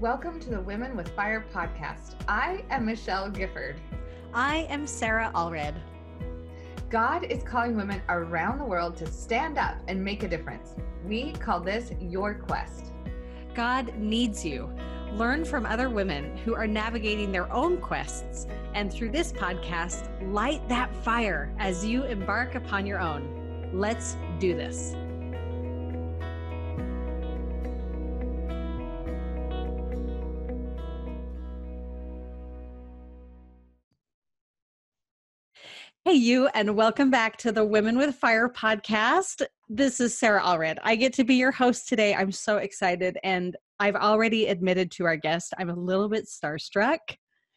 Welcome to the Women with Fire Podcast. I am Michelle Gifford. I am Sarah Allred. God is calling women around the world to stand up and make a difference. We call this your quest. God needs you. Learn from other women who are navigating their own quests, and through this podcast, light that fire as you embark upon your own. Let's do this. Hey, you, and welcome back to the Women with Fire podcast. This is Sarah Allred. I get to be your host today. I'm so excited, and I've already admitted to our guest I'm a little bit starstruck,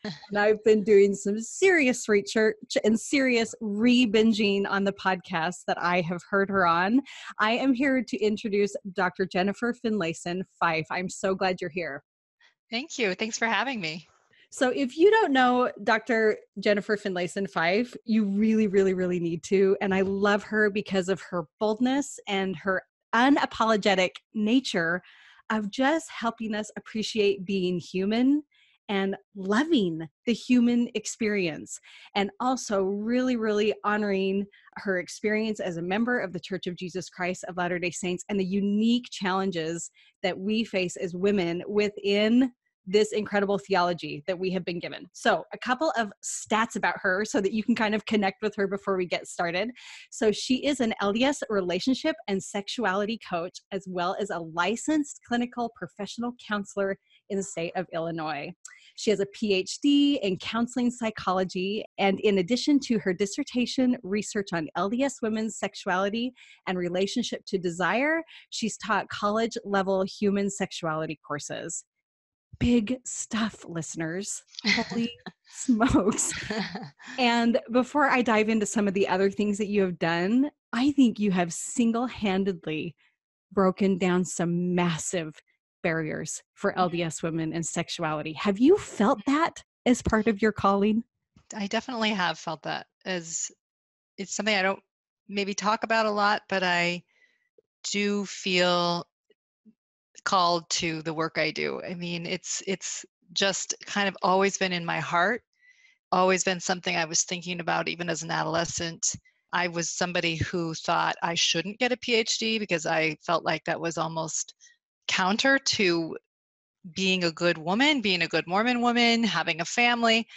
and I've been doing some serious research and serious re-binging on the podcast that I have heard her on. I am here to introduce Dr. Jennifer Finlayson-Fife. I'm so glad you're here. Thank you. Thanks for having me. So if you don't know Dr. Jennifer Finlayson-Fife, you really, really need to. And I love her because of her boldness and her unapologetic nature of just helping us appreciate being human and loving the human experience, and also really, honoring her experience as a member of the Church of Jesus Christ of Latter-day Saints and the unique challenges that we face as women within this incredible theology that we have been given. So a couple of stats about her so that you can kind of connect with her before we get started. So she is an LDS relationship and sexuality coach, as well as a licensed clinical professional counselor in the state of Illinois. She has a PhD in counseling psychology, and in addition to her dissertation research on LDS women's sexuality and relationship to desire, she's taught college-level human sexuality courses. Big stuff, listeners. Holy smokes. And before I dive into some of the other things that you have done, I think you have single-handedly broken down some massive barriers for LDS women and sexuality. Have you felt that as part of your calling? I definitely have felt that. As it's something I don't maybe talk about a lot, but I do feel called to the work I do. I mean, it's just kind of always been in my heart, always been something I was thinking about even as an adolescent. I was somebody who thought I shouldn't get a PhD because I felt like that was almost counter to being a good woman, being a good Mormon woman, having a family.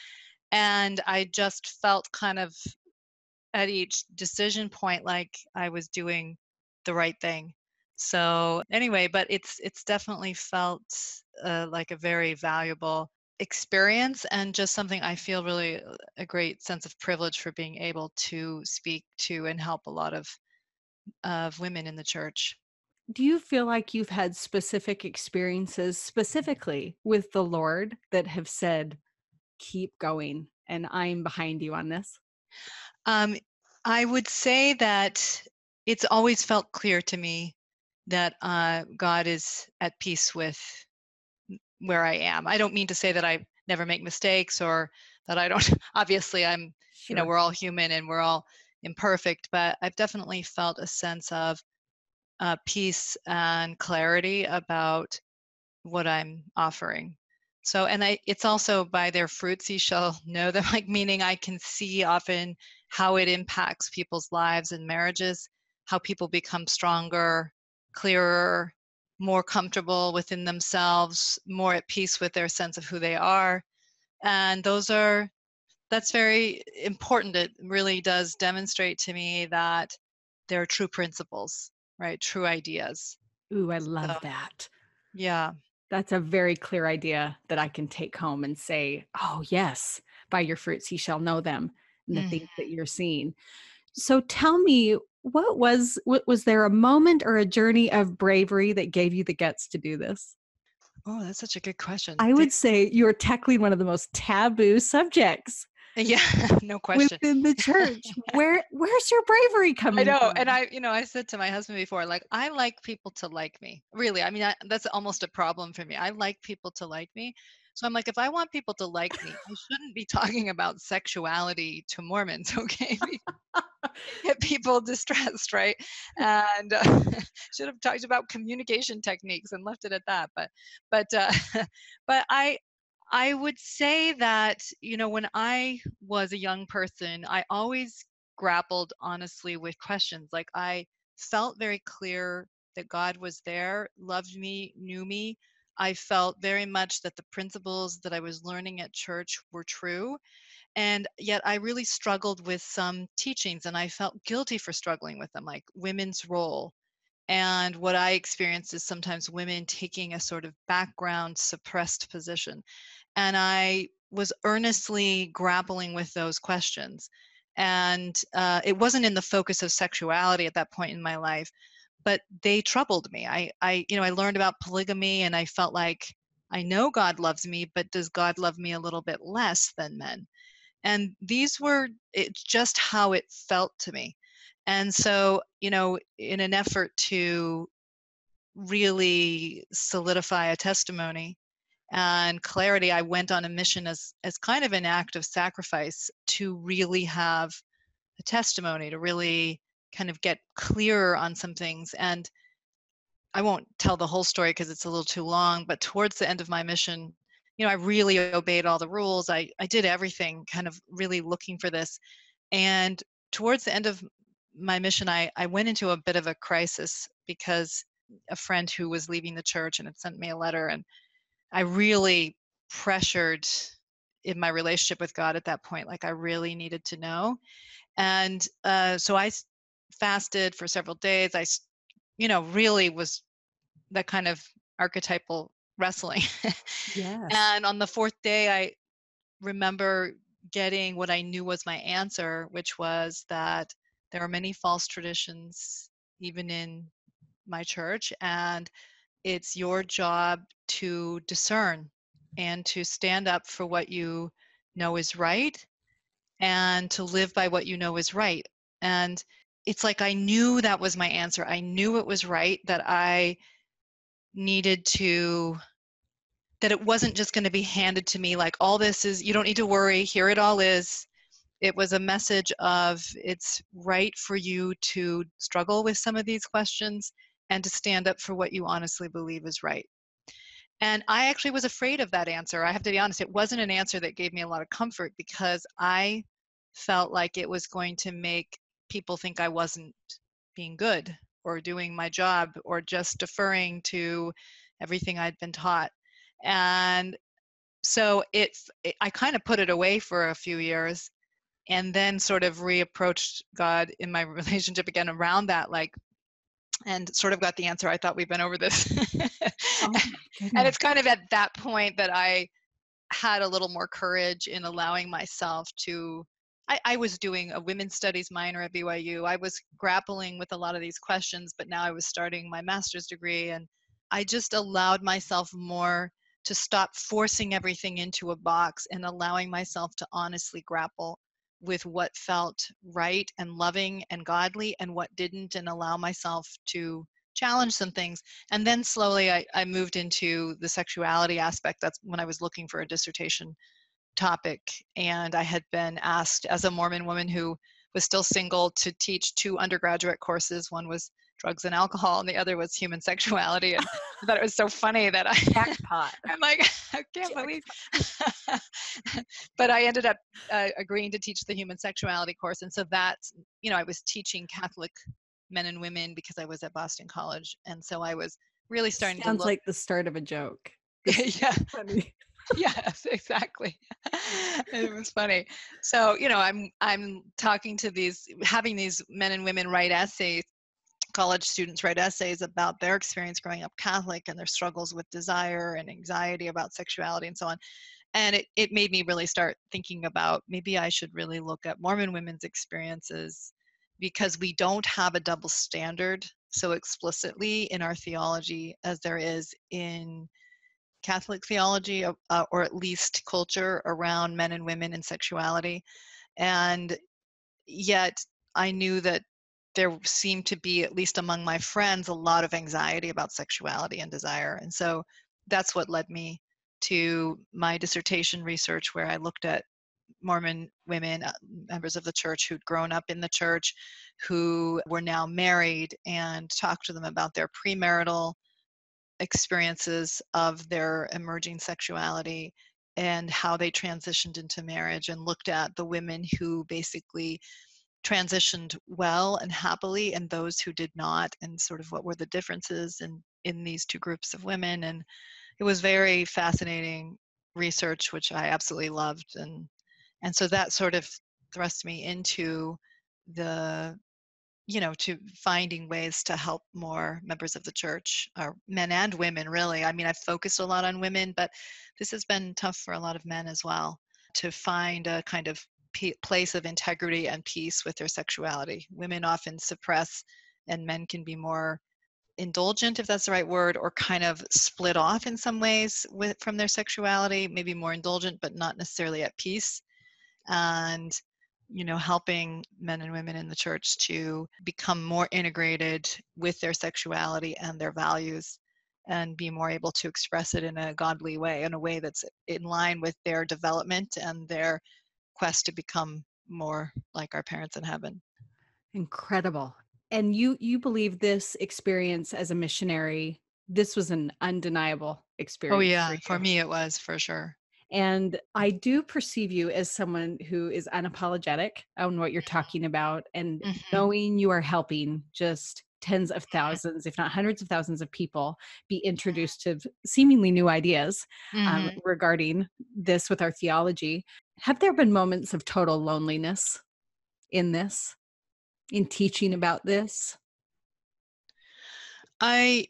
And I just felt kind of at each decision point like I was doing the right thing. So anyway, but it's definitely felt like a very valuable experience, and just something I feel really a great sense of privilege for being able to speak to and help a lot of women in the church. Do you feel like you've had specific experiences specifically with the Lord that have said, keep going and I'm behind you on this? I would say that it's always felt clear to me that God is at peace with where I am. I don't mean to say that I never make mistakes or that I don't, obviously I'm, sure. You know, we're all human and we're all imperfect, but I've definitely felt a sense of peace and clarity about what I'm offering. So, and it's also by their fruits, you shall know them, like meaning I can see often how it impacts people's lives and marriages, how people become stronger, clearer, more comfortable within themselves, more at peace with their sense of who they are. And that's very important. It really does demonstrate to me that there are true principles, right? True ideas. Ooh, I love that. Yeah. That's a very clear idea that I can take home and say, oh yes, by your fruits, you shall know them, and the things that you're seeing. So tell me, was there a moment or a journey of bravery that gave you the guts to do this? Oh, that's such a good question. I would say you're tackling one of the most taboo subjects. Yeah, no question. Within the church. Where's your bravery coming from? I know. From? And I said to my husband before, like, I like people to like me. Really. I mean, that's almost a problem for me. I like people to like me. So I'm like, if I want people to like me, I shouldn't be talking about sexuality to Mormons, okay? get people distressed, right? And should have talked about communication techniques and left it at that. But I would say that, you know, when I was a young person, I always grappled honestly with questions. Like, I felt very clear that God was there, loved me, knew me. I felt very much that the principles that I was learning at church were true. And yet I really struggled with some teachings, and I felt guilty for struggling with them, like women's role. And what I experienced is sometimes women taking a sort of background, suppressed position. And I was earnestly grappling with those questions. And it wasn't in the focus of sexuality at that point in my life, but they troubled me. I learned about polygamy, and I felt like, I know God loves me, but does God love me a little bit less than men? And these were, it's just how it felt to me. And so, you know, in an effort to really solidify a testimony and clarity, I went on a mission as kind of an act of sacrifice to really have a testimony, to really kind of get clearer on some things. And I won't tell the whole story because it's a little too long, but towards the end of my mission, you know, I really obeyed all the rules. I did everything, kind of really looking for this. And towards the end of my mission, I went into a bit of a crisis because a friend who was leaving the church and had sent me a letter, and I really pressured in my relationship with God at that point, like I really needed to know. And so I fasted for several days. I, you know, really was that kind of archetypal wrestling. Yes. And on the fourth day, I remember getting what I knew was my answer, which was that there are many false traditions, even in my church, and it's your job to discern and to stand up for what you know is right and to live by what you know is right. And it's like I knew that was my answer. I knew it was right, that I needed to, that it wasn't just going to be handed to me like, all this is, you don't need to worry, here it all is. It was a message of, it's right for you to struggle with some of these questions and to stand up for what you honestly believe is right. And I actually was afraid of that answer. I have to be honest, it wasn't an answer that gave me a lot of comfort, because I felt like it was going to make people think I wasn't being good or doing my job or just deferring to everything I'd been taught. And so I kind of put it away for a few years, and then sort of reapproached God in my relationship again around that, like, and sort of got the answer, I thought we've been over this. Oh, and it's kind of at that point that I had a little more courage in allowing myself to, I was doing a women's studies minor at BYU. I was grappling with a lot of these questions, but now I was starting my master's degree, and I just allowed myself more to stop forcing everything into a box and allowing myself to honestly grapple with what felt right and loving and godly and what didn't, and allow myself to challenge some things. And then slowly I moved into the sexuality aspect. That's when I was looking for a dissertation topic. And I had been asked, as a Mormon woman who was still single, to teach two undergraduate courses. One was drugs and alcohol, and the other was human sexuality. And I thought it was so funny that Jackpot. I'm like, I can't believe. But I ended up agreeing to teach the human sexuality course. And so that's, you know, I was teaching Catholic men and women because I was at Boston College. And so I was really starting to look. Sounds like the start of a joke. Yeah. Funny. Yes, exactly. It was funny. So, you know, I'm talking to having these men and women write essays, college students write essays about their experience growing up Catholic and their struggles with desire and anxiety about sexuality and so on. And it made me really start thinking about, maybe I should really look at Mormon women's experiences, because we don't have a double standard so explicitly in our theology as there is in Catholic theology, or at least culture around men and women and sexuality. And yet I knew that there seemed to be, at least among my friends, a lot of anxiety about sexuality and desire. And so that's what led me to my dissertation research, where I looked at Mormon women, members of the church who'd grown up in the church, who were now married, and talked to them about their premarital experiences of their emerging sexuality and how they transitioned into marriage, and looked at the women who basically transitioned well and happily and those who did not, and sort of what were the differences in these two groups of women. And it was very fascinating research, which I absolutely loved. And so that sort of thrust me into the, you know, to finding ways to help more members of the church, or men and women, really. I mean, I've focused a lot on women, but this has been tough for a lot of men as well, to find a kind of place of integrity and peace with their sexuality. Women often suppress, and men can be more indulgent, if that's the right word, or kind of split off in some ways from their sexuality, maybe more indulgent, but not necessarily at peace. And, you know, helping men and women in the church to become more integrated with their sexuality and their values, and be more able to express it in a godly way, in a way that's in line with their development and their quest to become more like our parents in heaven. Incredible. And you believe this experience as a missionary, this was an undeniable experience. Oh yeah, for me it was, for sure. And I do perceive you as someone who is unapologetic on what you're talking about, and knowing you are helping just tens of thousands, if not hundreds of thousands of people be introduced to seemingly new ideas regarding this with our theology. Have there been moments of total loneliness in this, in teaching about this? It's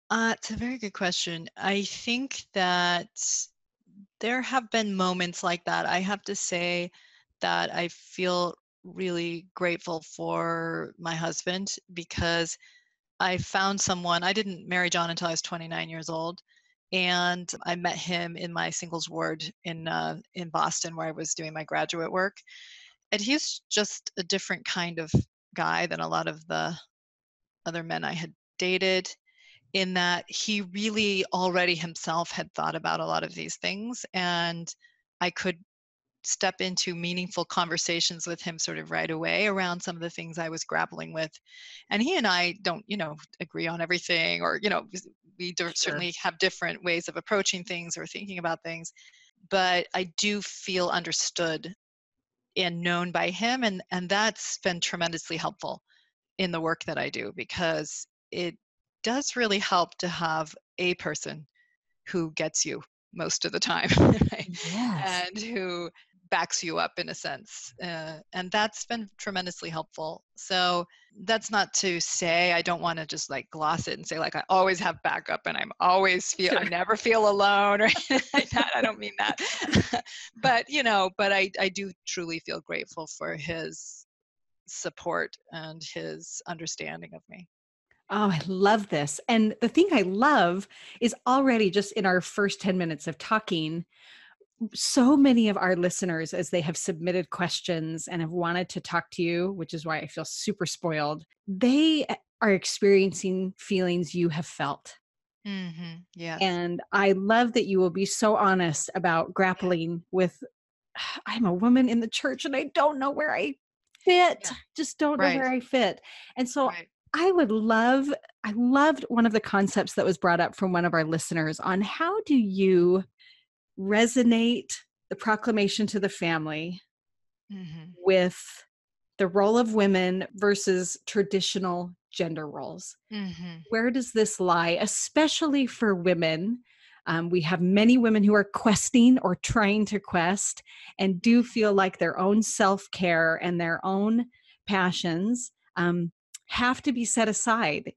a very good question. I think that there have been moments like that. I have to say that I feel really grateful for my husband, because I found someone. I didn't marry John until I was 29 years old, and I met him in my singles ward in Boston, where I was doing my graduate work. And he's just a different kind of guy than a lot of the other men I had dated, in that he really already himself had thought about a lot of these things, and I could step into meaningful conversations with him sort of right away around some of the things I was grappling with. And he and I don't, you know, agree on everything, or, you know, we certainly have different ways of approaching things or thinking about things, but I do feel understood and known by him, and that's been tremendously helpful in the work that I do, because it does really help to have a person who gets you most of the time, right? Yes. And who backs you up in a sense. And that's been tremendously helpful. So that's not to say, I don't want to just like gloss it and say like, I always have backup and I never feel alone, or like that. I don't mean that. But, you know, but I do truly feel grateful for his support and his understanding of me. Oh, I love this. And the thing I love is already just in our first 10 minutes of talking, so many of our listeners, as they have submitted questions and have wanted to talk to you, which is why I feel super spoiled, they are experiencing feelings you have felt. Mm-hmm. Yes. And I love that you will be so honest about grappling with, I'm a woman in the church and I don't know where I fit. Yeah. Just don't know where I fit. And so I loved one of the concepts that was brought up from one of our listeners on how do you resonate the proclamation to the family with the role of women versus traditional gender roles. Mm-hmm. Where does this lie, especially for women? We have many women who are questing or trying to quest and do feel like their own self-care and their own passions have to be set aside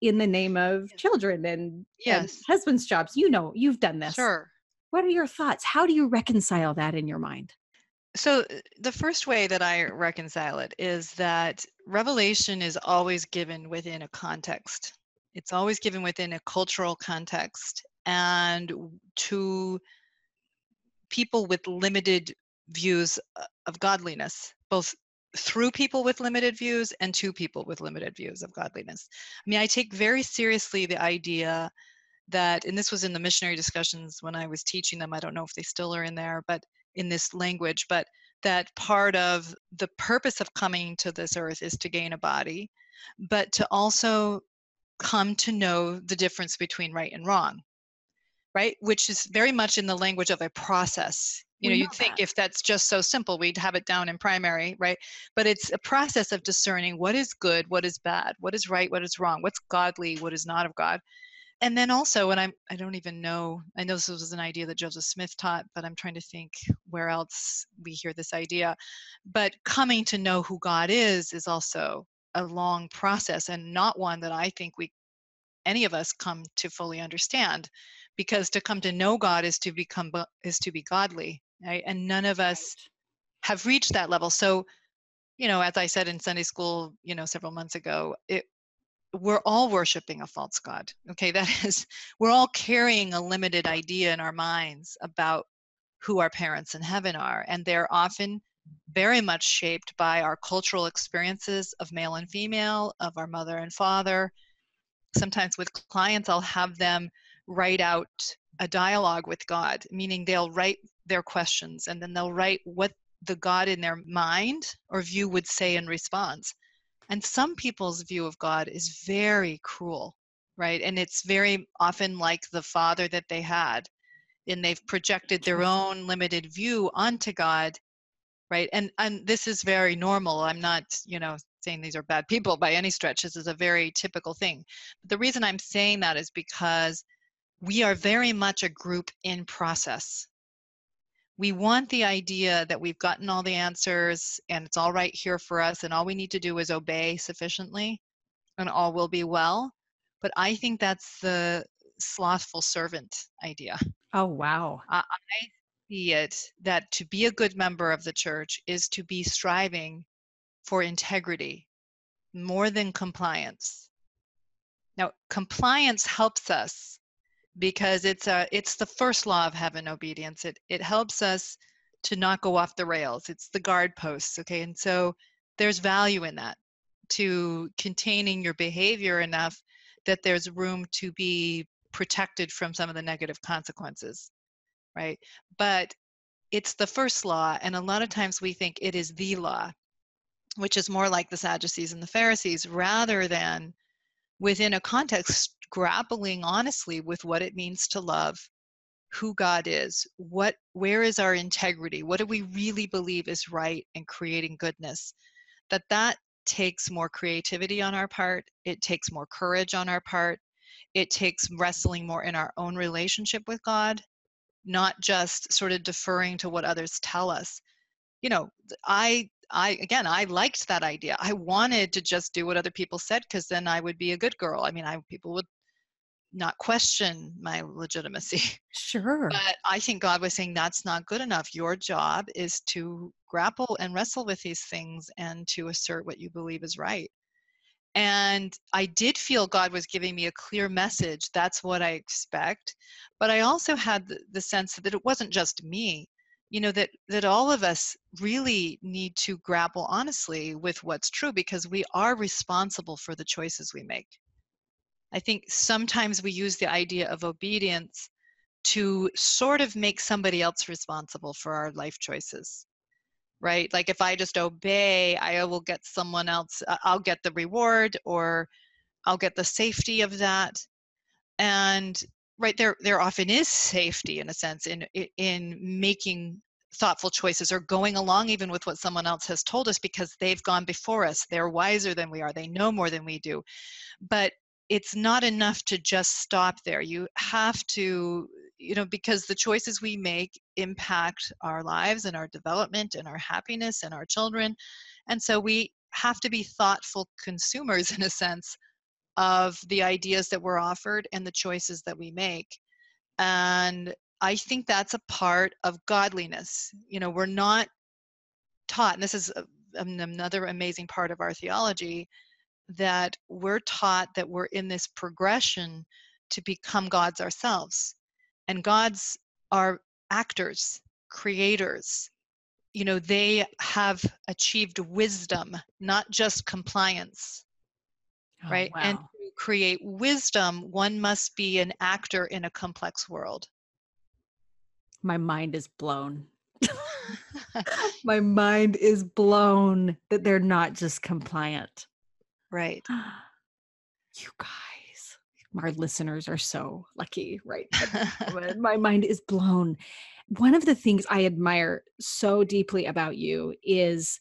in the name of children and, and husbands' jobs. You know, you've done this. Sure. What are your thoughts? How do you reconcile that in your mind? So the first way that I reconcile it is that revelation is always given within a context. It's always given within a cultural context and to people with limited views of godliness, both through people with limited views and to people with limited views of godliness. I mean, I take very seriously the idea that, and this was in the missionary discussions when I was teaching them, I don't know if they still are in there, but in this language, but that part of the purpose of coming to this earth is to gain a body, but to also come to know the difference between right and wrong, right? Which is very much in the language of a process. You know, you'd think if that's just so simple, we'd have it down in primary, right? But it's a process of discerning what is good, what is bad, what is right, what is wrong, what's godly, what is not of God. And then also, and I don't even know, I know this was an idea that Joseph Smith taught, but I'm trying to think where else we hear this idea. But coming to know who God is also a long process, and not one that I think any of us come to fully understand, because to come to know God is to be godly, right? And none of us have reached that level. So, you know, as I said in Sunday school, you know, several months ago, we're all worshiping a false god. Okay, that is, we're all carrying a limited idea in our minds about who our parents in heaven are. And they're often very much shaped by our cultural experiences of male and female, of our mother and father. Sometimes with clients, I'll have them write out a dialogue with God, meaning they'll write their questions and then they'll write what the God in their mind or view would say in response. And some people's view of God is very cruel, right? And it's very often like the father that they had, and they've projected their own limited view onto God, right? And this is very normal. I'm not, you know, saying these are bad people by any stretch. This is a very typical thing. But the reason I'm saying that is because we are very much a group in process. We want the idea that we've gotten all the answers and it's all right here for us and all we need to do is obey sufficiently and all will be well. But I think that's the slothful servant idea. Oh, wow. I see it that to be a good member of the church is to be striving for integrity more than compliance. Now, compliance helps us, because it's the first law of heaven, obedience. It helps us to not go off the rails. It's the guard posts, okay? And so there's value in that, to containing your behavior enough that there's room to be protected from some of the negative consequences, right? But it's the first law, and a lot of times we think it is the law, which is more like the Sadducees and the Pharisees, rather than within a context grappling honestly with what it means to love, who God is, where is our integrity, what do we really believe is right, and creating goodness. That takes more creativity on our part. It takes more courage on our part. It takes wrestling more in our own relationship with God, not just sort of deferring to what others tell us. You know, I liked that idea. I wanted to just do what other people said, because then I would be a good girl. I mean, people would not question my legitimacy. Sure. But I think God was saying, that's not good enough. Your job is to grapple and wrestle with these things and to assert what you believe is right. And I did feel God was giving me a clear message. That's what I expect. But I also had the sense that it wasn't just me. You know, that all of us really need to grapple honestly with what's true, because we are responsible for the choices we make. I think sometimes we use the idea of obedience to sort of make somebody else responsible for our life choices, right? Like if I just obey, I will get someone else, I'll get the reward, or I'll get the safety of that. And right, there often is safety in a sense in making thoughtful choices or going along even with what someone else has told us, because they've gone before us. They're wiser than we are. They know more than we do. But it's not enough to just stop there. You have to, you know, because the choices we make impact our lives and our development and our happiness and our children. And so we have to be thoughtful consumers, in a sense, of the ideas that we're offered and the choices that we make. And I think that's a part of godliness. You know, we're not taught, and this is another amazing part of our theology, that we're taught that we're in this progression to become gods ourselves. And gods are actors, creators. You know, they have achieved wisdom, not just compliance. Right? Oh, wow. And to create wisdom, one must be an actor in a complex world. My mind is blown. My mind is blown that they're not just compliant. Right. You guys, our listeners are so lucky, right? My mind is blown. One of the things I admire so deeply about you is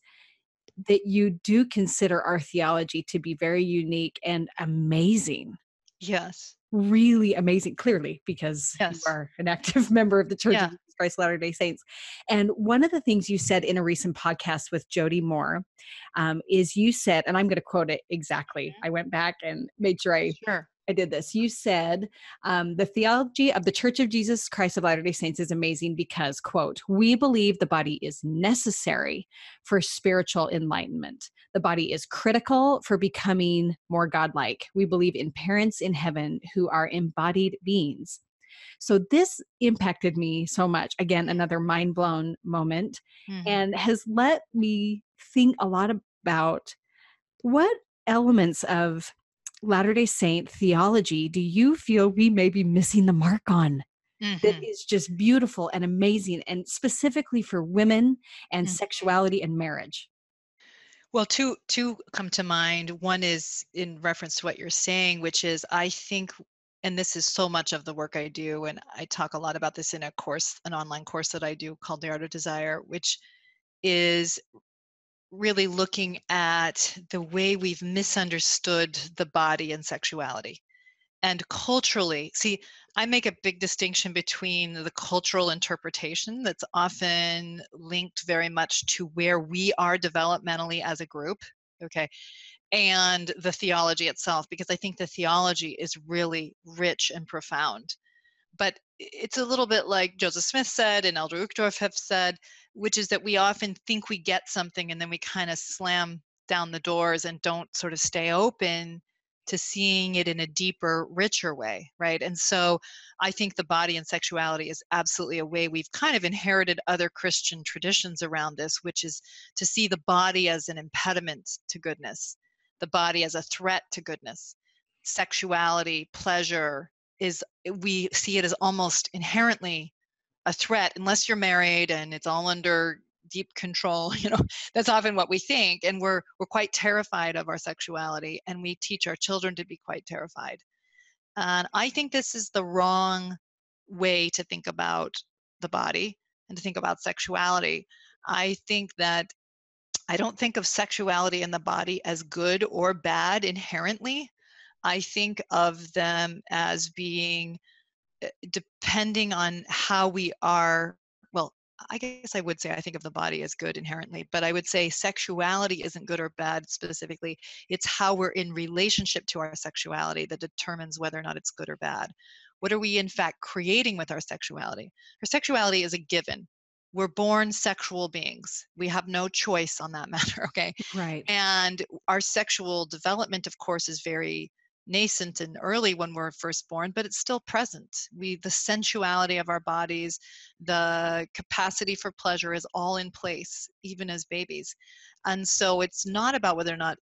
that you do consider our theology to be very unique and amazing. Yes. Really amazing, clearly, because you are an active member of the Church of Jesus Christ of Latter-day Saints. And one of the things you said in a recent podcast with Jody Moore is you said, and I'm going to quote it exactly. I went back and made sure I did this. You said, the theology of the Church of Jesus Christ of Latter-day Saints is amazing because, quote, we believe the body is necessary for spiritual enlightenment. The body is critical for becoming more godlike. We believe in parents in heaven who are embodied beings. So this impacted me so much. Again, another mind-blown moment, and has let me think a lot about what elements of Latter-day Saint theology do you feel we may be missing the mark on that is just beautiful and amazing, and specifically for women and sexuality and marriage? Well, two come to mind. One is in reference to what you're saying, which is, I think, and this is so much of the work I do, and I talk a lot about this in a course, an online course that I do called The Art of Desire, which is really looking at the way we've misunderstood the body and sexuality. And culturally, see, I make a big distinction between the cultural interpretation that's often linked very much to where we are developmentally as a group, okay, and the theology itself, because I think the theology is really rich and profound. But it's a little bit like Joseph Smith said and Elder Uchtdorf have said, which is that we often think we get something and then we kind of slam down the doors and don't sort of stay open to seeing it in a deeper, richer way, right? And so I think the body and sexuality is absolutely a way we've kind of inherited other Christian traditions around this, which is to see the body as an impediment to goodness, the body as a threat to goodness. Sexuality, pleasure, is, we see it as almost inherently a threat, unless you're married and it's all under deep control. You know, that's often what we think, and we're quite terrified of our sexuality, and we teach our children to be quite terrified. And I think this is the wrong way to think about the body and to think about sexuality. I think that I don't think of sexuality and the body as good or bad inherently. I think of them as being, depending on how we are, well, I guess I would say I think of the body as good inherently, but I would say sexuality isn't good or bad specifically. It's how we're in relationship to our sexuality that determines whether or not it's good or bad. What are we in fact creating with our sexuality? Our sexuality is a given. We're born sexual beings. We have no choice on that matter, okay? Right. And our sexual development, of course, is very nascent and early when we're first born, but it's still present. The sensuality of our bodies, the capacity for pleasure is all in place, even as babies. And so it's not about whether or not,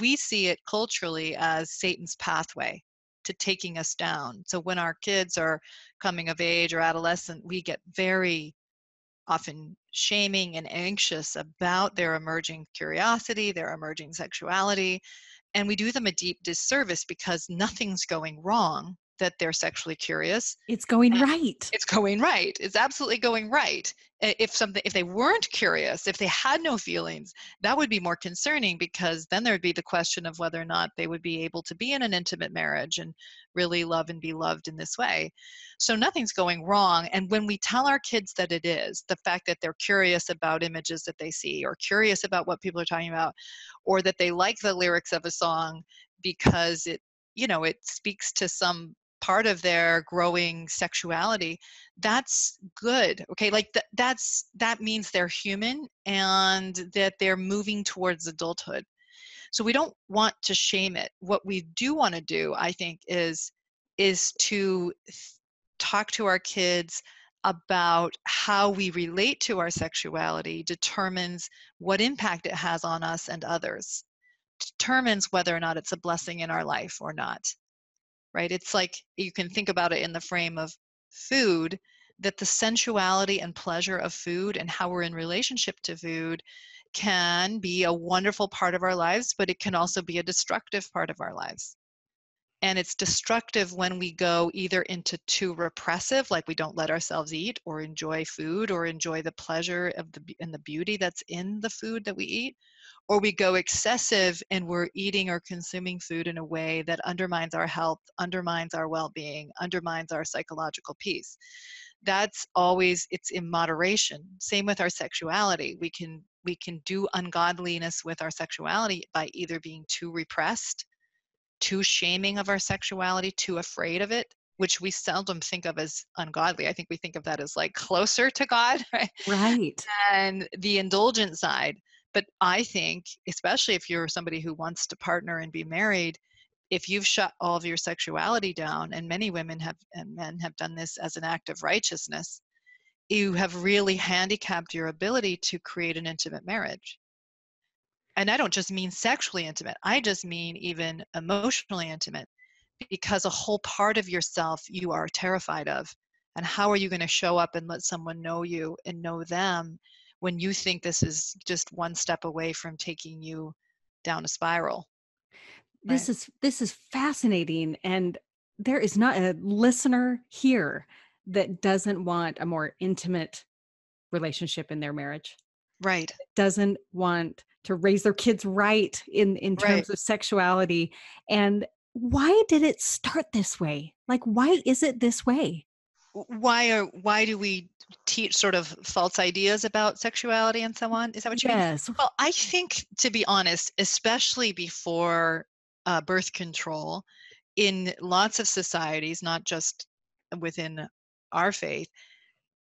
we see it culturally as Satan's pathway to taking us down. So when our kids are coming of age or adolescent, we get very often shaming and anxious about their emerging curiosity, their emerging sexuality. And we do them a deep disservice because nothing's going wrong that they're sexually curious. It's going right. It's going right. It's absolutely going right. If they weren't curious, if they had no feelings, that would be more concerning, because then there would be the question of whether or not they would be able to be in an intimate marriage and really love and be loved in this way. So nothing's going wrong. And when we tell our kids that it is, the fact that they're curious about images that they see, or curious about what people are talking about, or that they like the lyrics of a song because it, you know, it speaks to some part of their growing sexuality, that's good. Okay. Like that means they're human and that they're moving towards adulthood. So we don't want to shame it. What we do want to do, I think, is to talk to our kids about how we relate to our sexuality determines what impact it has on us and others, determines whether or not it's a blessing in our life or not. Right? It's like, you can think about it in the frame of food. that the sensuality and pleasure of food and how we're in relationship to food can be a wonderful part of our lives, but it can also be a destructive part of our lives. And it's destructive when we go either into too repressive, like we don't let ourselves eat or enjoy food or enjoy the pleasure of the beauty that's in the food that we eat, or we go excessive and we're eating or consuming food in a way that undermines our health, undermines our well-being, undermines our psychological peace. That's always, it's in moderation. Same with our sexuality. We can do ungodliness with our sexuality by either being too repressed, too shaming of our sexuality, too afraid of it, which we seldom think of as ungodly. I think we think of that as like closer to God, right? Right. And the indulgent side. But I think, especially if you're somebody who wants to partner and be married, if you've shut all of your sexuality down, and many women have and men have done this as an act of righteousness, you have really handicapped your ability to create an intimate marriage. And I don't just mean sexually intimate. I just mean even emotionally intimate, because a whole part of yourself you are terrified of. And how are you going to show up and let someone know you and know them when you think this is just one step away from taking you down a spiral? Right? This is fascinating. And there is not a listener here that doesn't want a more intimate relationship in their marriage. Right. Doesn't want to raise their kids right in terms of sexuality. And why did it start this way? Like, why is it this way? Why do we teach sort of false ideas about sexuality and so on? Is that what you mean? Yes. Well, I think, to be honest, especially before birth control, in lots of societies, not just within our faith,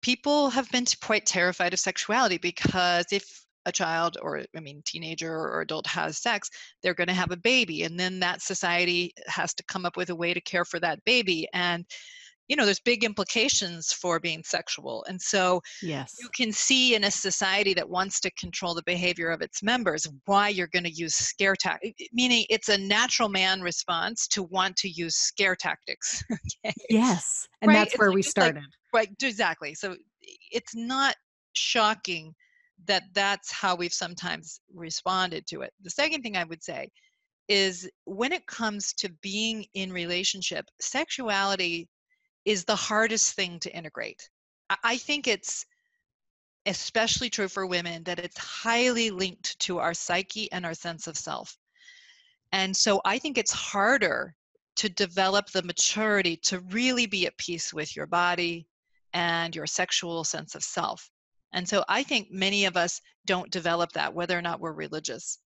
people have been quite terrified of sexuality, because if a child or, I mean, teenager or adult has sex, they're going to have a baby. And then that society has to come up with a way to care for that baby. And, you know, there's big implications for being sexual. And so you can see in a society that wants to control the behavior of its members, why you're going to use scare tactics, meaning it's a natural man response to want to use scare tactics. Okay? Yes. And right? That's where we started. Like, right. Exactly. So it's not shocking that that's how we've sometimes responded to it. The second thing I would say is, when it comes to being in relationship, sexuality is the hardest thing to integrate. I think it's especially true for women that it's highly linked to our psyche and our sense of self. And so I think it's harder to develop the maturity to really be at peace with your body and your sexual sense of self. And so I think many of us don't develop that, whether or not we're religious.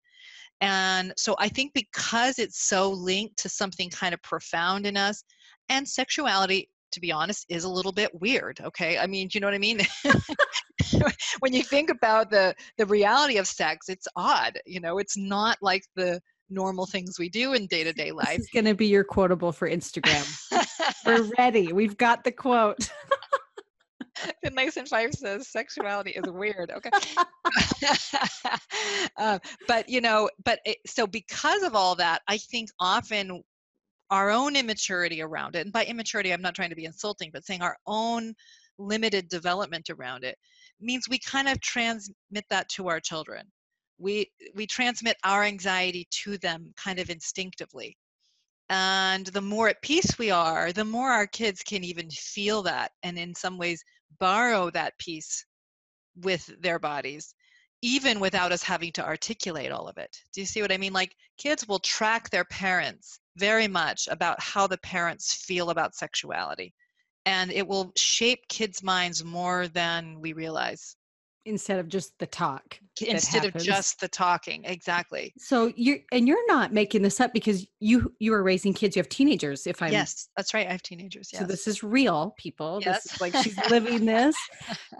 And so I think because it's so linked to something kind of profound in us, and sexuality, to be honest, is a little bit weird, okay? I mean, do you know what I mean? When you think about the reality of sex, it's odd. You know, it's not like the normal things we do in day-to-day life. This is going to be your quotable for Instagram. We're ready. We've got the quote. Finlayson-Fife says sexuality is weird. Okay. So because of all that, I think often our own immaturity around it, and by immaturity, I'm not trying to be insulting, but saying our own limited development around it, means we kind of transmit that to our children. We transmit our anxiety to them kind of instinctively. And the more at peace we are, the more our kids can even feel that, and in some ways borrow that peace with their bodies, even without us having to articulate all of it. Do you see what I mean? Like, kids will track their parents very much about how the parents feel about sexuality, and it will shape kids' minds more than we realize. Instead of just the talk. Instead of just the talking. Exactly. So you're not making this up, because you are raising kids. You have teenagers, if I'm. Yes, that's right. I have teenagers. Yes. So this is real, people. Yes. This is like, she's living this.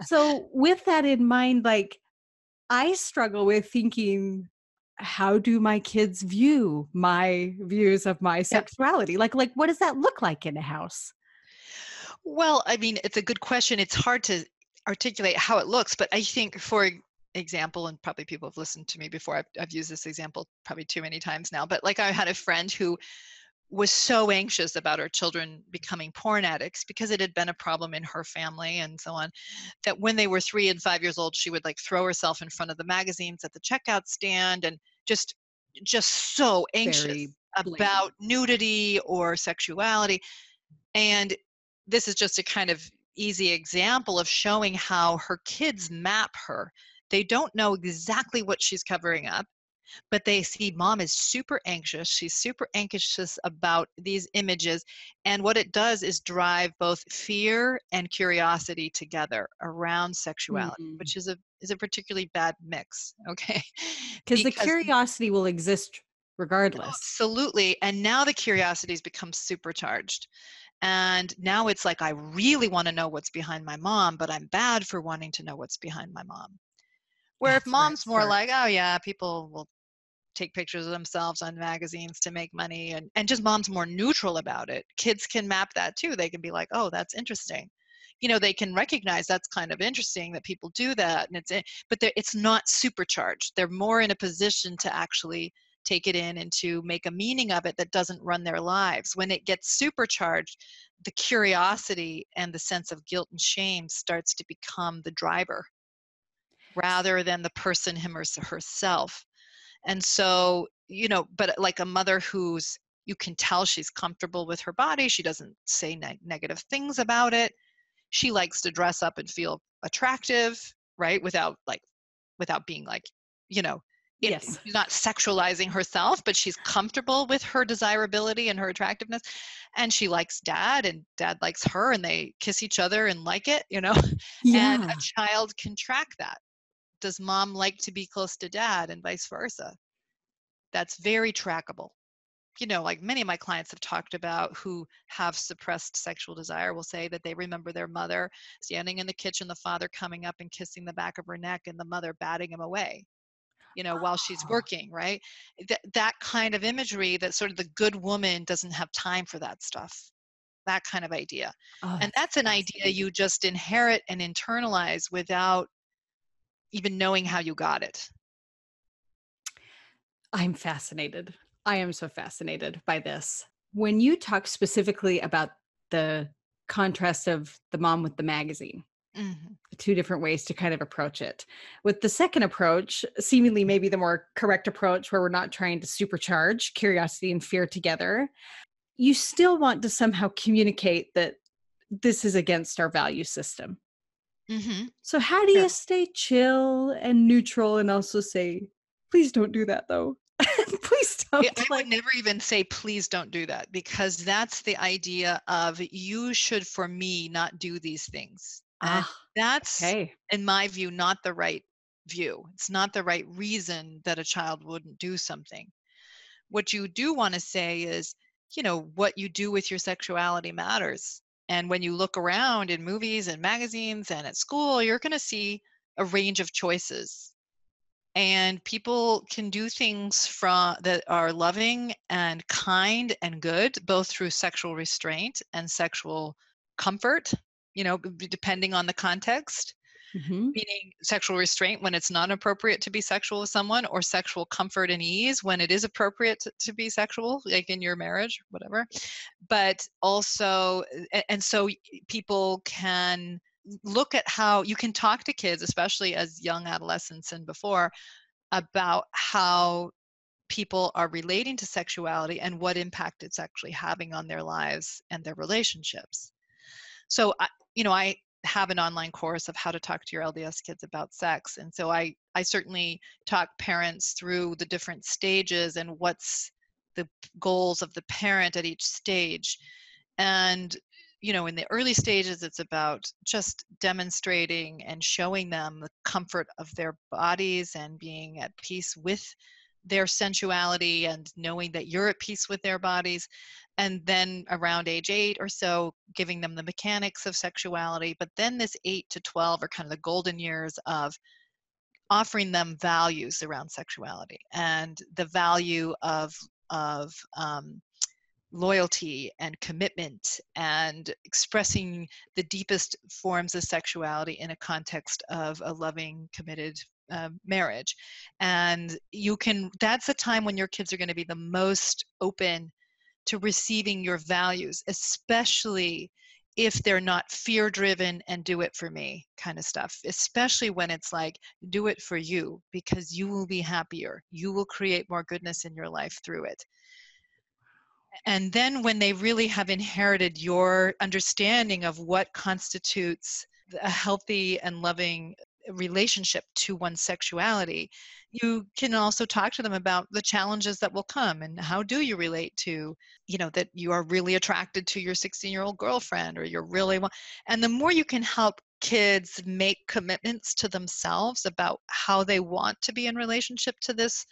So with that in mind, like, I struggle with thinking, how do my kids view my views of my sexuality? Like what does that look like in a house? Well, I mean, it's a good question. It's hard to articulate how it looks, but I think, for example, and probably people have listened to me before, I've used this example probably too many times now, but like, I had a friend who was so anxious about her children becoming porn addicts because it had been a problem in her family and so on, that when they were 3 and 5 years old, she would like throw herself in front of the magazines at the checkout stand and just so anxious about nudity or sexuality. And this is just a kind of easy example of showing how her kids map her. They don't know exactly what she's covering up, but they see mom is super anxious. She's super anxious about these images. And what it does is drive both fear and curiosity together around sexuality, mm-hmm. which is a particularly bad mix. Okay. Because the curiosity will exist regardless. Absolutely. And now the curiosity has become supercharged. And now it's like, I really want to know what's behind my mom, but I'm bad for wanting to know what's behind my mom. Where if mom's more like, oh yeah, people will take pictures of themselves on magazines to make money, and just mom's more neutral about it. Kids can map that too. They can be like, oh, that's interesting. You know, they can recognize that's kind of interesting that people do that, and but it's not supercharged. They're more in a position to actually take it in and to make a meaning of it that doesn't run their lives. When it gets supercharged, the curiosity and the sense of guilt and shame starts to become the driver rather than the person him or herself. And so, you know, but like a mother who's, you can tell she's comfortable with her body. She doesn't say negative things about it. She likes to dress up and feel attractive, right? Without being like, you know, yes. She's not sexualizing herself, but she's comfortable with her desirability and her attractiveness. And she likes dad, and dad likes her, and they kiss each other and like it, you know, yeah. And a child can track that. Does mom like to be close to dad, and vice versa? That's very trackable. You know, like many of my clients have talked about who have suppressed sexual desire will say that they remember their mother standing in the kitchen, the father coming up and kissing the back of her neck, and the mother batting him away, you know, while she's working, right? That kind of imagery, that sort of the good woman doesn't have time for that stuff, that kind of idea. And that's an idea you just inherit and internalize without even knowing how you got it. I'm fascinated. I am so fascinated by this. When you talk specifically about the contrast of the mom with the magazine, mm-hmm. two different ways to kind of approach it. With the second approach, seemingly maybe the more correct approach where we're not trying to supercharge curiosity and fear together, you still want to somehow communicate that this is against our value system. Mm-hmm. So how do you stay chill and neutral and also say, please don't do that though? Please don't. I would never even say, please don't do that, because that's the idea of you should, for me, not do these things. That's, in my view, not the right view. It's not the right reason that a child wouldn't do something. What you do want to say is, you know, what you do with your sexuality matters. And when you look around in movies and magazines and at school, you're going to see a range of choices. And people can do things that are loving and kind and good, both through sexual restraint and sexual comfort, you know, depending on the context. Mm-hmm. Meaning sexual restraint when it's not appropriate to be sexual with someone, or sexual comfort and ease when it is appropriate to be sexual, like in your marriage, whatever. But also, and so people can look at how you can talk to kids, especially as young adolescents and before, about how people are relating to sexuality and what impact it's actually having on their lives and their relationships. So, you know, I have an online course of how to talk to your LDS kids about sex. And so I certainly talk parents through the different stages and what's the goals of the parent at each stage. And, you know, in the early stages, it's about just demonstrating and showing them the comfort of their bodies and being at peace with their sensuality and knowing that you're at peace with their bodies. And then around age 8 or so, giving them the mechanics of sexuality. But then this 8 to 12 are kind of the golden years of offering them values around sexuality, and the value of loyalty and commitment, and expressing the deepest forms of sexuality in a context of a loving, committed marriage. And that's a time when your kids are going to be the most open to receiving your values, especially if they're not fear-driven and do it for me kind of stuff, especially when it's like, do it for you because you will be happier. You will create more goodness in your life through it. And then when they really have inherited your understanding of what constitutes a healthy and loving relationship to one's sexuality, you can also talk to them about the challenges that will come and how do you relate to, you know, that you are really attracted to your 16-year-old girlfriend or you're really, and the more you can help kids make commitments to themselves about how they want to be in relationship to this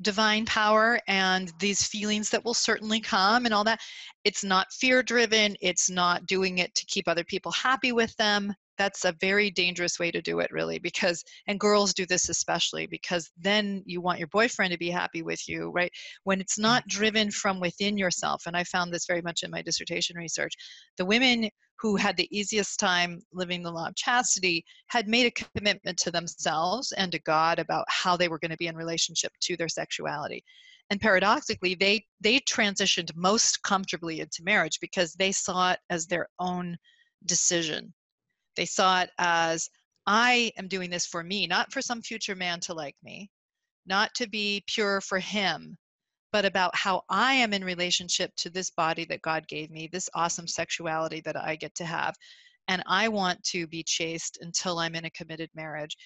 divine power and these feelings that will certainly come and all that. It's not fear-driven. It's not doing it to keep other people happy with them. That's a very dangerous way to do it, really, because, and girls do this especially, because then you want your boyfriend to be happy with you, right? When it's not driven from within yourself, and I found this very much in my dissertation research, the women who had the easiest time living the law of chastity had made a commitment to themselves and to God about how they were going to be in relationship to their sexuality. And paradoxically, they transitioned most comfortably into marriage because they saw it as their own decision. They saw it as, I am doing this for me, not for some future man to like me, not to be pure for him, but about how I am in relationship to this body that God gave me, this awesome sexuality that I get to have. And I want to be chaste until I'm in a committed marriage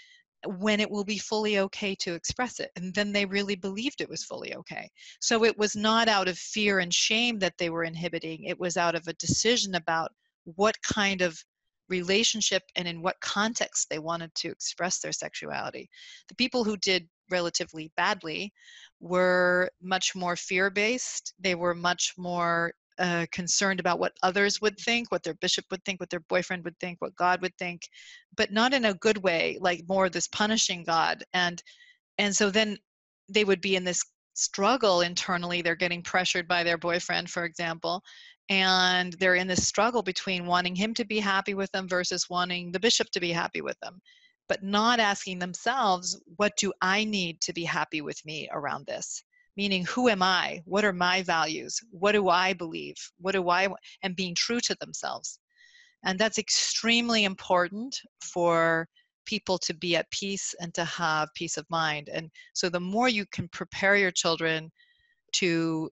when it will be fully okay to express it. And then they really believed it was fully okay. So it was not out of fear and shame that they were inhibiting. It was out of a decision about what kind of relationship and in what context they wanted to express their sexuality. The people who did relatively badly were much more fear-based. They were much more concerned about what others would think, what their bishop would think, what their boyfriend would think, what God would think, but not in a good way, like more this punishing God. And so then they would be in this struggle internally. They're getting pressured by their boyfriend, for example, and they're in this struggle between wanting him to be happy with them versus wanting the bishop to be happy with them, but not asking themselves, what do I need to be happy with me around this? Meaning, who am I? What are my values? What do I believe? What do I want? And being true to themselves. And that's extremely important for people to be at peace and to have peace of mind. And so the more you can prepare your children to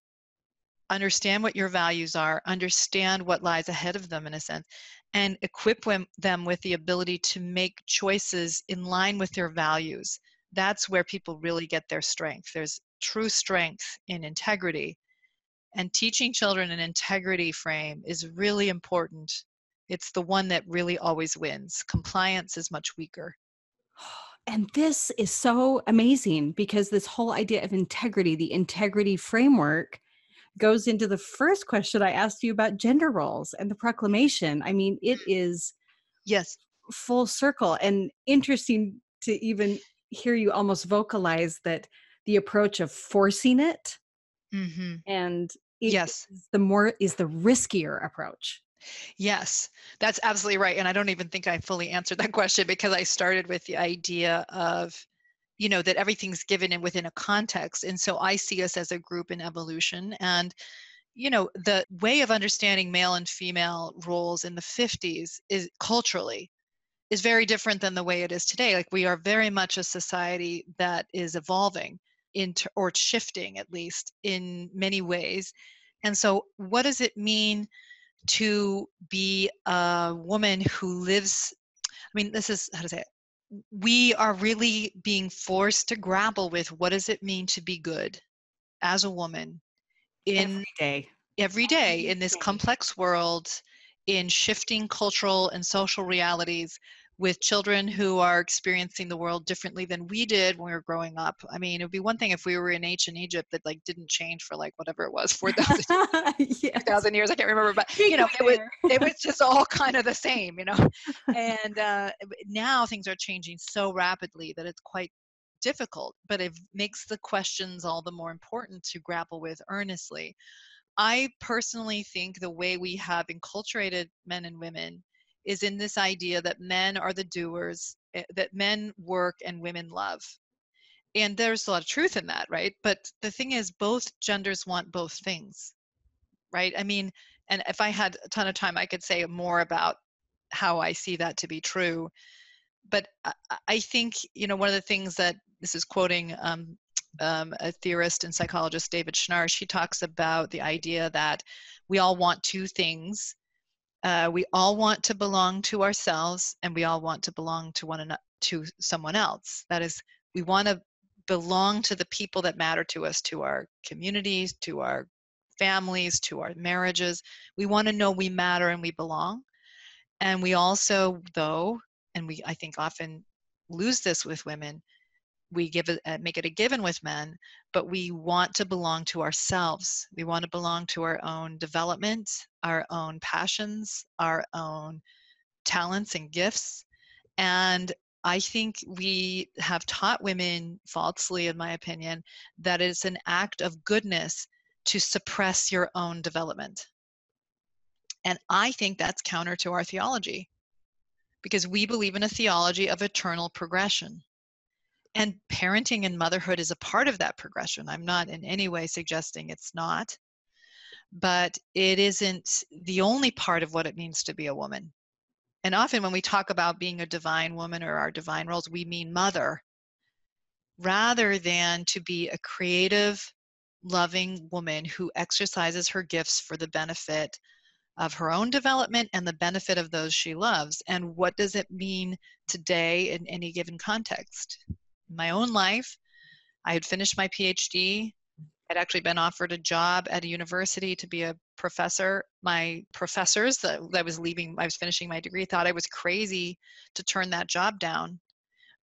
understand what your values are, understand what lies ahead of them in a sense, and equip them with the ability to make choices in line with their values. That's where people really get their strength. There's true strength in integrity. And teaching children an integrity frame is really important. It's the one that really always wins. Compliance is much weaker. And this is so amazing because this whole idea of integrity, the integrity framework, goes into the first question I asked you about gender roles and the proclamation. I mean, it is yes, full circle, and interesting to even hear you almost vocalize that the approach of forcing it and it is the riskier approach. Yes, that's absolutely right. And I don't even think I fully answered that question because I started with the idea of, you know, that everything's given in within a context. And so I see us as a group in evolution. And, you know, the way of understanding male and female roles in the 50s is culturally is very different than the way it is today. Like we are very much a society that is evolving into, or shifting at least in many ways. And so what does it mean to be a woman who lives, I mean, this is, how to say it? We are really being forced to grapple with what does it mean to be good as a woman in every day in this complex world, in shifting cultural and social realities, with children who are experiencing the world differently than we did when we were growing up. I mean, it would be one thing if we were in ancient Egypt that like didn't change for like whatever it was, 4,000 years, I can't remember, but you know, it was just all kind of the same, you know. And now things are changing so rapidly that it's quite difficult, but it makes the questions all the more important to grapple with earnestly. I personally think the way we have enculturated men and women is in this idea that men are the doers, that men work and women love. And there's a lot of truth in that, right? But the thing is, both genders want both things. right? I mean, and if I had a ton of time, I could say more about how I see that to be true. But I think, you know, one of the things that, this is quoting a theorist and psychologist, David Schnarch, he talks about the idea that we all want two things. We all want to belong to ourselves, and we all want to belong to one another, to someone else. That is, we want to belong to the people that matter to us, to our communities, to our families, to our marriages. We want to know we matter and we belong. And we also, though, and we, I think, often lose this with women, we give it, make it a given with men, but we want to belong to ourselves. We want to belong to our own development, our own passions, our own talents and gifts. And I think we have taught women falsely, in my opinion, that it's an act of goodness to suppress your own development. And I think that's counter to our theology, because we believe in a theology of eternal progression. And parenting and motherhood is a part of that progression. I'm not in any way suggesting it's not, but it isn't the only part of what it means to be a woman. And often when we talk about being a divine woman or our divine roles, we mean mother, rather than to be a creative, loving woman who exercises her gifts for the benefit of her own development and the benefit of those she loves. And what does it mean today in any given context? In my own life, I had finished my PhD. I'd actually been offered a job at a university to be a professor. My professors that I was leaving, I was finishing my degree, thought I was crazy to turn that job down.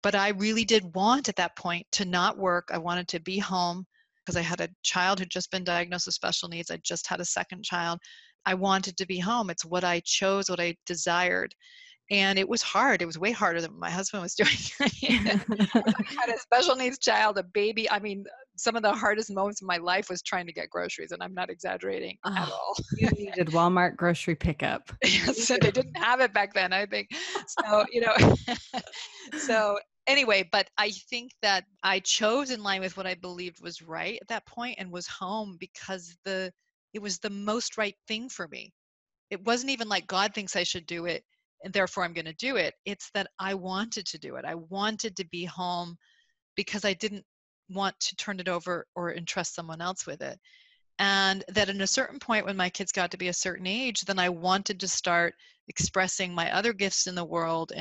But I really did want at that point to not work. I wanted to be home because I had a child who'd just been diagnosed with special needs. I just had a second child. I wanted to be home. It's what I chose, what I desired. And it was hard. It was way harder than my husband was doing. I had a special needs child, a baby. I mean, some of the hardest moments of my life was trying to get groceries, and I'm not exaggerating at all. You needed Walmart grocery pickup. So they didn't have it back then, I think. So, you know, so anyway, but I think that I chose in line with what I believed was right at that point, and was home because it was the most right thing for me. It wasn't even like God thinks I should do it, and therefore I'm going to do it. It's that I wanted to do it. I wanted to be home because I didn't want to turn it over or entrust someone else with it. And that at a certain point when my kids got to be a certain age, then I wanted to start expressing my other gifts in the world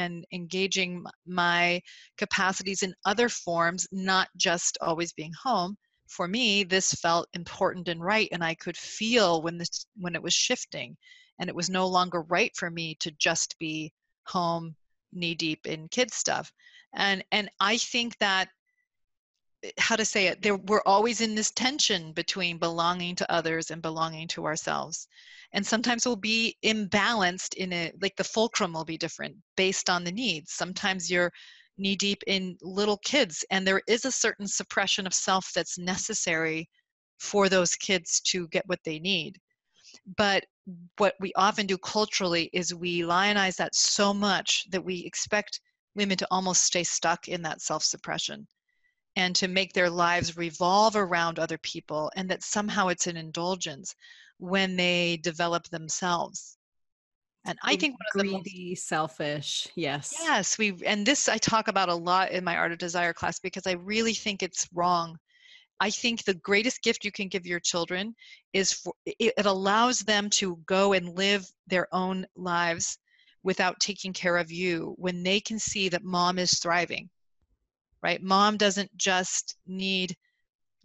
and engaging my capacities in other forms, not just always being home. For me, this felt important and right, and I could feel when it was shifting. And it was no longer right for me to just be home, knee deep in kids stuff. And I think that, how to say it, we're always in this tension between belonging to others and belonging to ourselves. And sometimes we'll be imbalanced in it, like the fulcrum will be different based on the needs. Sometimes you're knee deep in little kids, and there is a certain suppression of self that's necessary for those kids to get what they need. But what we often do culturally is we lionize that so much that we expect women to almost stay stuck in that self-suppression and to make their lives revolve around other people, and that somehow it's an indulgence when they develop themselves. And I think one of the greedy, selfish, yes. Yes, and this I talk about a lot in my Art of Desire class because I really think it's wrong. I think the greatest gift you can give your children is it allows them to go and live their own lives without taking care of you, when they can see that mom is thriving, right? Mom doesn't just need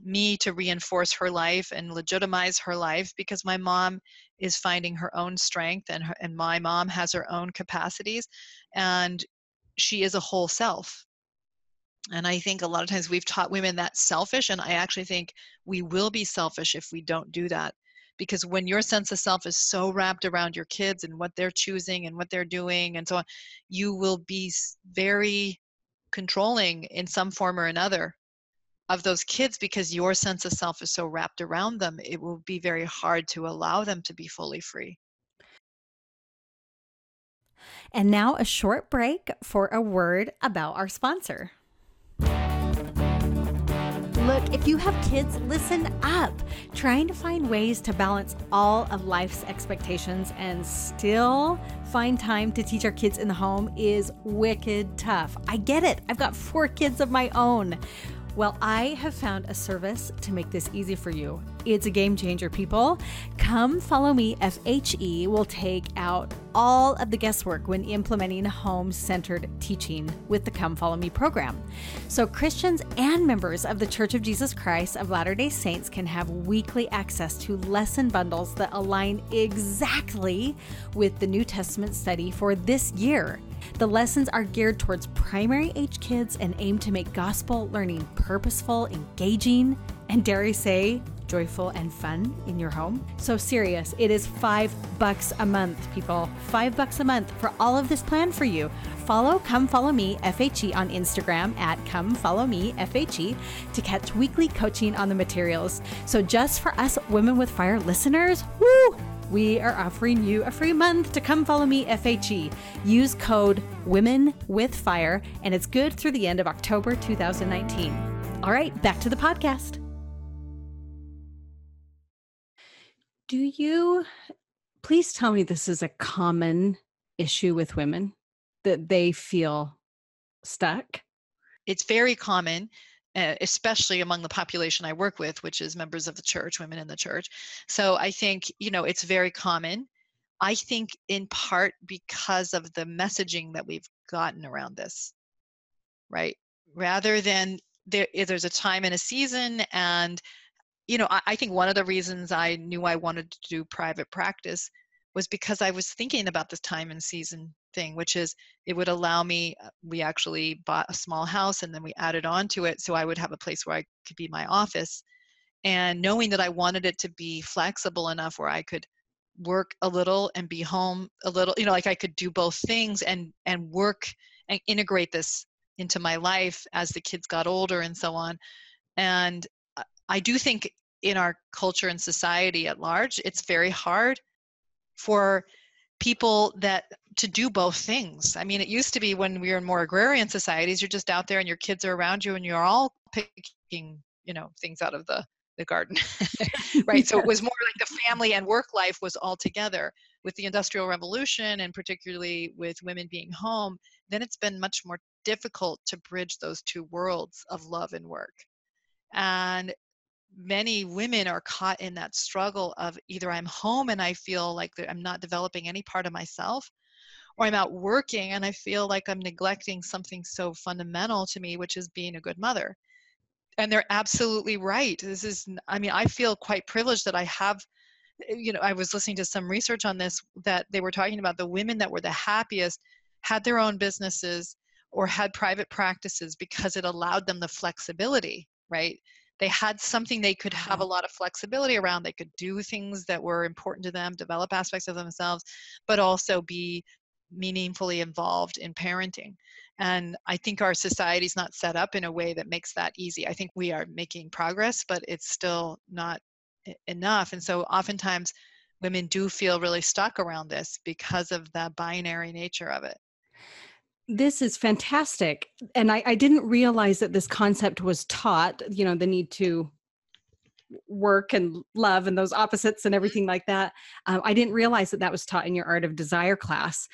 me to reinforce her life and legitimize her life, because my mom is finding her own strength, and my mom has her own capacities, and she is a whole self. And I think a lot of times we've taught women that's selfish, and I actually think we will be selfish if we don't do that. Because when your sense of self is so wrapped around your kids and what they're choosing and what they're doing and so on, you will be very controlling in some form or another of those kids, because your sense of self is so wrapped around them. It will be very hard to allow them to be fully free. And now a short break for a word about our sponsor. Look, if you have kids, listen up. Trying to find ways to balance all of life's expectations and still find time to teach our kids in the home is wicked tough. I get it. I've got 4 kids of my own. Well, I have found a service to make this easy for you. It's a game changer, people. Come Follow Me FHE will take out all of the guesswork when implementing home-centered teaching with the Come Follow Me program. So Christians and members of the Church of Jesus Christ of Latter-day Saints can have weekly access to lesson bundles that align exactly with the New Testament study for this year. The lessons are geared towards primary age kids and aim to make gospel learning purposeful, engaging, and dare I say, joyful and fun in your home. So serious, it is $5 a month, people. $5 a month for all of this planned for you. Follow Come Follow Me FHE on Instagram at Come Follow Me FHE to catch weekly coaching on the materials. So just for us Women with Fire listeners, woo! We are offering you a free month to Come Follow Me FHE. Use code WOMENWITHFIRE, and it's good through the end of October 2019. All right, back to the podcast. Do you, please tell me this is a common issue with women, that they feel stuck? It's very common. Especially among the population I work with, which is members of the church, women in the church. So I think, it's very common. I think in part because of the messaging that we've gotten around this, right? Rather than there's a time and a season. And, I think one of the reasons I knew I wanted to do private practice was because I was thinking about this time and season thing, which is it would allow me, we actually bought a small house and then we added on to it. So I would have a place where I could be my office, and knowing that I wanted it to be flexible enough where I could work a little and be home a little, like I could do both things and work and integrate this into my life as the kids got older and so on. And I do think in our culture and society at large, it's very hard for people to do both things. I mean, it used to be when we were in more agrarian societies, you're just out there and your kids are around you and you're all picking, things out of the garden, right? So it was more like the family and work life was all together. With the Industrial Revolution and particularly with women being home, then it's been much more difficult to bridge those two worlds of love and work. And many women are caught in that struggle of either I'm home and I feel like I'm not developing any part of myself, or I'm out working and I feel like I'm neglecting something so fundamental to me, which is being a good mother. And they're absolutely right. I feel quite privileged that I have, I was listening to some research on this, that they were talking about the women that were the happiest had their own businesses or had private practices because it allowed them the flexibility, right? They had something they could have a lot of flexibility around. They could do things that were important to them, develop aspects of themselves, but also be meaningfully involved in parenting. And I think our society's not set up in a way that makes that easy. I think we are making progress, but it's still not enough. And so oftentimes women do feel really stuck around this because of the binary nature of it. This is fantastic. And I didn't realize that this concept was taught, the need to work and love and those opposites and everything like that. I didn't realize that was taught in your Art of Desire class,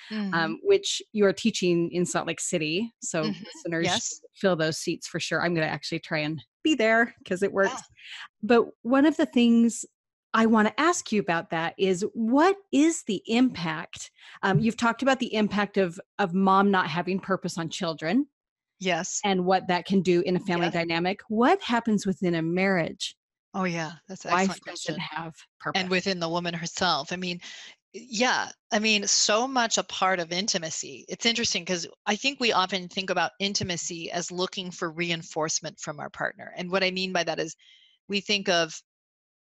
which you are teaching in Salt Lake City. So listeners, fill those seats for sure. I'm going to actually try and be there because it works. Yeah. But one of the things I want to ask you about that is, what is the impact? You've talked about the impact of mom not having purpose on children. Yes. And what that can do in a family dynamic. What happens within a marriage? Oh yeah. That's an excellent question. Wife doesn't have purpose. And within the woman herself. So much a part of intimacy. It's interesting because I think we often think about intimacy as looking for reinforcement from our partner. And what I mean by that is we think of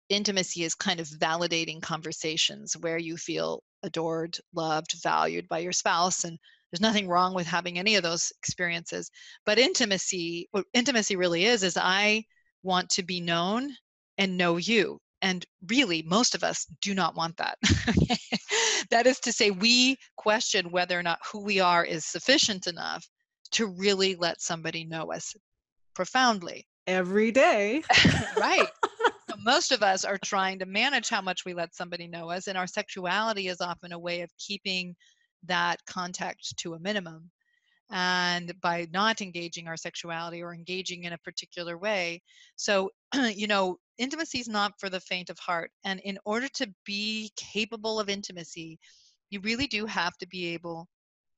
intimacy is kind of validating conversations where you feel adored, loved, valued by your spouse. And there's nothing wrong with having any of those experiences. But intimacy, what intimacy really is I want to be known and know you. And really, most of us do not want that. That is to say, we question whether or not who we are is sufficient enough to really let somebody know us profoundly. every day. Right. So most of us are trying to manage how much we let somebody know us, and our sexuality is often a way of keeping that contact to a minimum. And by not engaging our sexuality or engaging in a particular way. So, you know, intimacy is not for the faint of heart. And in order to be capable of intimacy, you really do have to be able,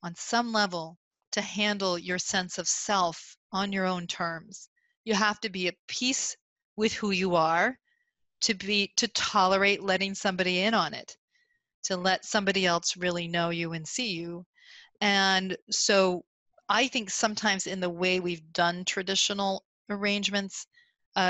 on some level, to handle your sense of self on your own terms. You have to be at peace with who you are to tolerate letting somebody in on it, to let somebody else really know you and see you. And so I think sometimes in the way we've done traditional arrangements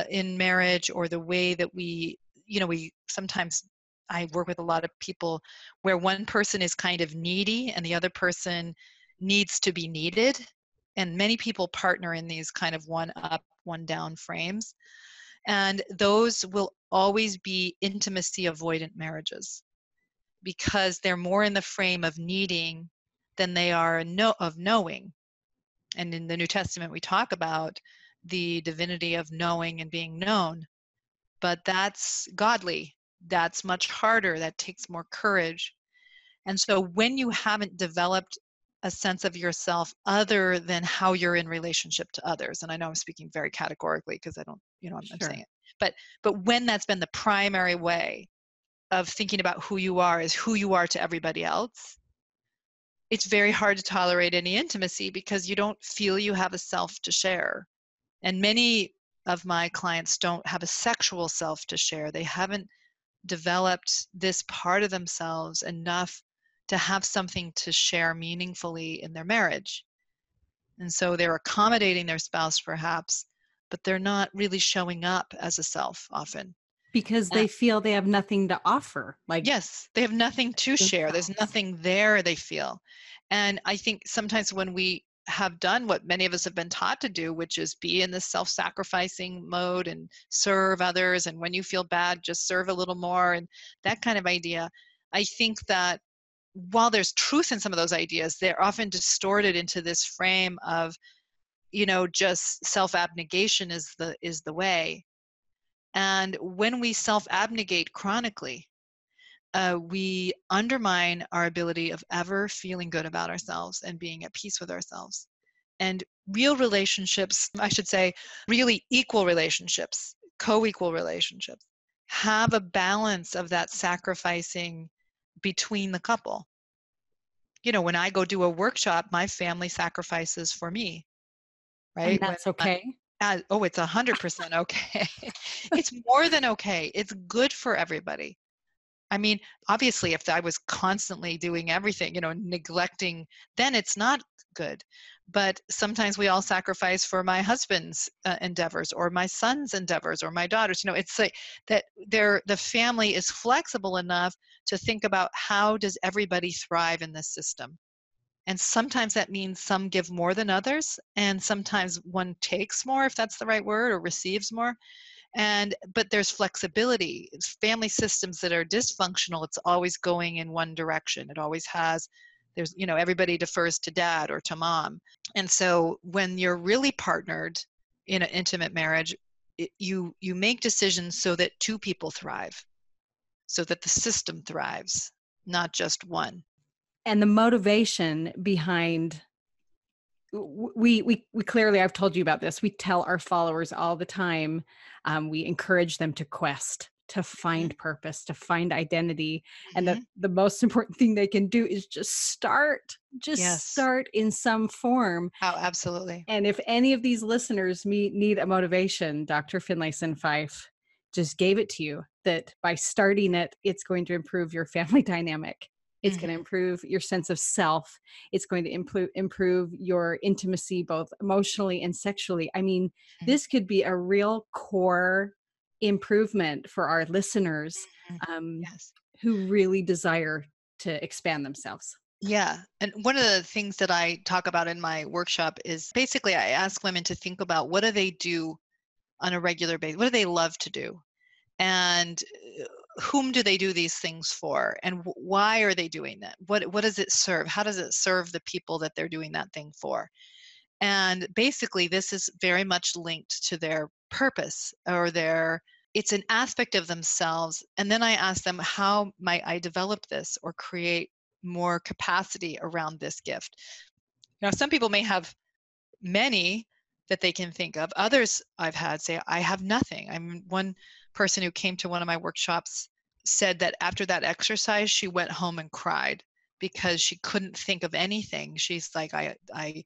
in marriage, or the way that we, you know, we sometimes, I work with a lot of people where one person is kind of needy and the other person needs to be needed. And many people partner in these kind of one up, one down frames. And those will always be intimacy avoidant marriages, because they're more in the frame of needing than they are of knowing. And in the New Testament, we talk about the divinity of knowing and being known, but that's godly. That's much harder. That takes more courage. And so when you haven't developed a sense of yourself other than how you're in relationship to others, and I know I'm speaking very categorically because I don't, you know, I'm sure. saying it, but when that's been the primary way of thinking about who you are is who you are to everybody else, it's very hard to tolerate any intimacy because you don't feel you have a self to share. And many of my clients don't have a sexual self to share. They haven't developed this part of themselves enough to have something to share meaningfully in their marriage. And so they're accommodating their spouse perhaps, but they're not really showing up as a self often. Because they feel they have nothing to offer. Like, yes, they have nothing to share. There's nothing there, they feel. And I think sometimes when we have done what many of us have been taught to do, which is be in this self-sacrificing mode and serve others, and when you feel bad, just serve a little more, and that kind of idea, I think that while there's truth in some of those ideas, they're often distorted into this frame of, you know, just self-abnegation is the way. And when we self-abnegate chronically, we undermine our ability of ever feeling good about ourselves and being at peace with ourselves. And real relationships, I should say, really equal relationships, co-equal relationships, have a balance of that sacrificing between the couple. You know, when I go do a workshop, my family sacrifices for me, right? And that's okay. Oh, it's 100% okay. It's more than okay. It's good for everybody. I mean, obviously, if I was constantly doing everything, you know, neglecting, then it's not good. But sometimes we all sacrifice for my husband's endeavors, or my son's endeavors, or my daughter's. You know, it's like that the family is flexible enough to think about how does everybody thrive in this system. And sometimes that means some give more than others, and sometimes one takes more, if that's the right word, or receives more. But there's flexibility. Family systems that are dysfunctional, it's always going in one direction. It always has, there's, you know, everybody defers to dad or to mom. And so when you're really partnered in an intimate marriage, you make decisions so that two people thrive, so that the system thrives, not just one. And the motivation behind, we clearly, I've told you about this, we tell our followers all the time, we encourage them to quest, to find purpose, to find identity. And the most important thing they can do is just start in some form. Oh, absolutely. And if any of these listeners need a motivation, Dr. Finlayson-Fife just gave it to you, that by starting it, it's going to improve your family dynamic. It's going to improve your sense of self. It's going to improve your intimacy, both emotionally and sexually. I mean, this could be a real core improvement for our listeners who really desire to expand themselves. Yeah. And one of the things that I talk about in my workshop is basically I ask women to think about what do they do on a regular basis? What do they love to do? And whom do they do these things for? And why are they doing that? What does it serve? How does it serve the people that they're doing that thing for? And basically, this is very much linked to their purpose or their, it's an aspect of themselves. And then I ask them, how might I develop this or create more capacity around this gift? Now, some people may have many that they can think of. Others I've had say, I have nothing. One person who came to one of my workshops said that after that exercise, she went home and cried because she couldn't think of anything. She's like, I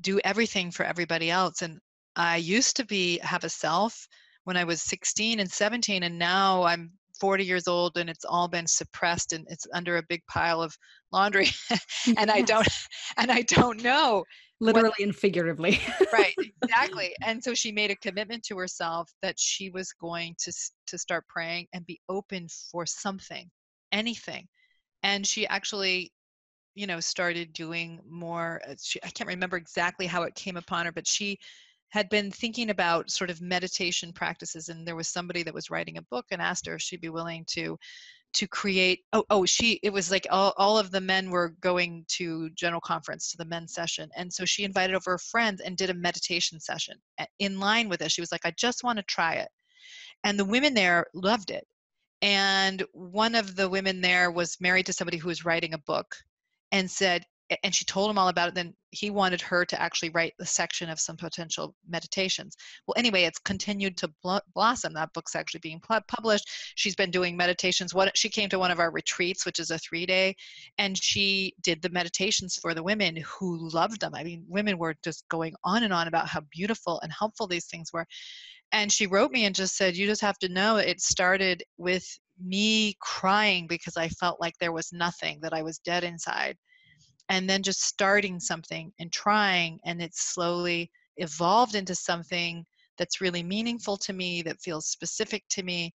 do everything for everybody else. And I used to have a self when I was 16 and 17, and now I'm 40 years old and it's all been suppressed and it's under a big pile of laundry and yes. I don't know. Literally and figuratively. Right, exactly. And so she made a commitment to herself that she was going to start praying and be open for something, anything. And she actually, started doing more. I can't remember exactly how it came upon her, but she had been thinking about sort of meditation practices. And there was somebody that was writing a book and asked her if she'd be willing to create, it was like all of the men were going to general conference, to the men's session. And so she invited over her friends and did a meditation session in line with it. She was like, I just want to try it. And the women there loved it. And one of the women there was married to somebody who was writing a book and said, and she told him all about it. Then he wanted her to actually write the section of some potential meditations. Well, anyway, it's continued to blossom. That book's actually being published. She's been doing meditations. She came to one of our retreats, which is a 3-day, and she did the meditations for the women who loved them. I mean, women were just going on and on about how beautiful and helpful these things were. And she wrote me and just said, you just have to know it started with me crying because I felt like there was nothing, that I was dead inside. And then just starting something and trying, and it's slowly evolved into something that's really meaningful to me, that feels specific to me,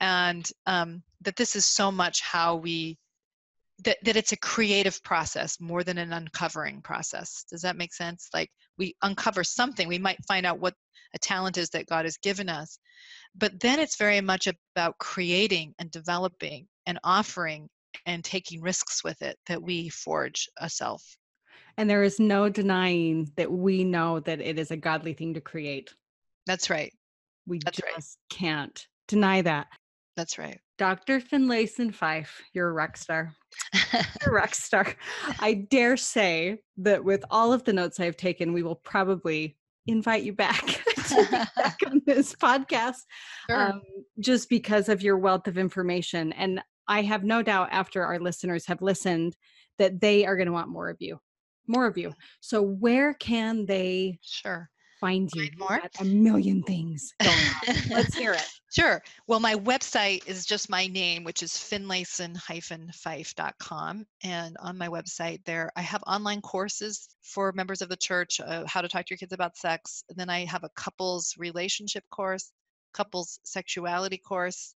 and that this is so much how that it's a creative process more than an uncovering process. Does that make sense? Like we uncover something, we might find out what a talent is that God has given us, but then it's very much about creating and developing and offering and taking risks with it that we forge a self. And there is no denying that we know that it is a godly thing to create. That's right. We can't deny that. That's right. Dr. Finlayson-Fife, you're a rock star. You're a rock star. I dare say that with all of the notes I've taken, we will probably invite you back. Back on this podcast, sure. Just because of your wealth of information. And I have no doubt after our listeners have listened that they are going to want more of you. So where can they find you? More? A million things going on. Let's hear it. Sure. Well, my website is just my name, which is finlayson-fife.com. And on my website there, I have online courses for members of the church, how to talk to your kids about sex. And then I have a couples relationship course, couples sexuality course,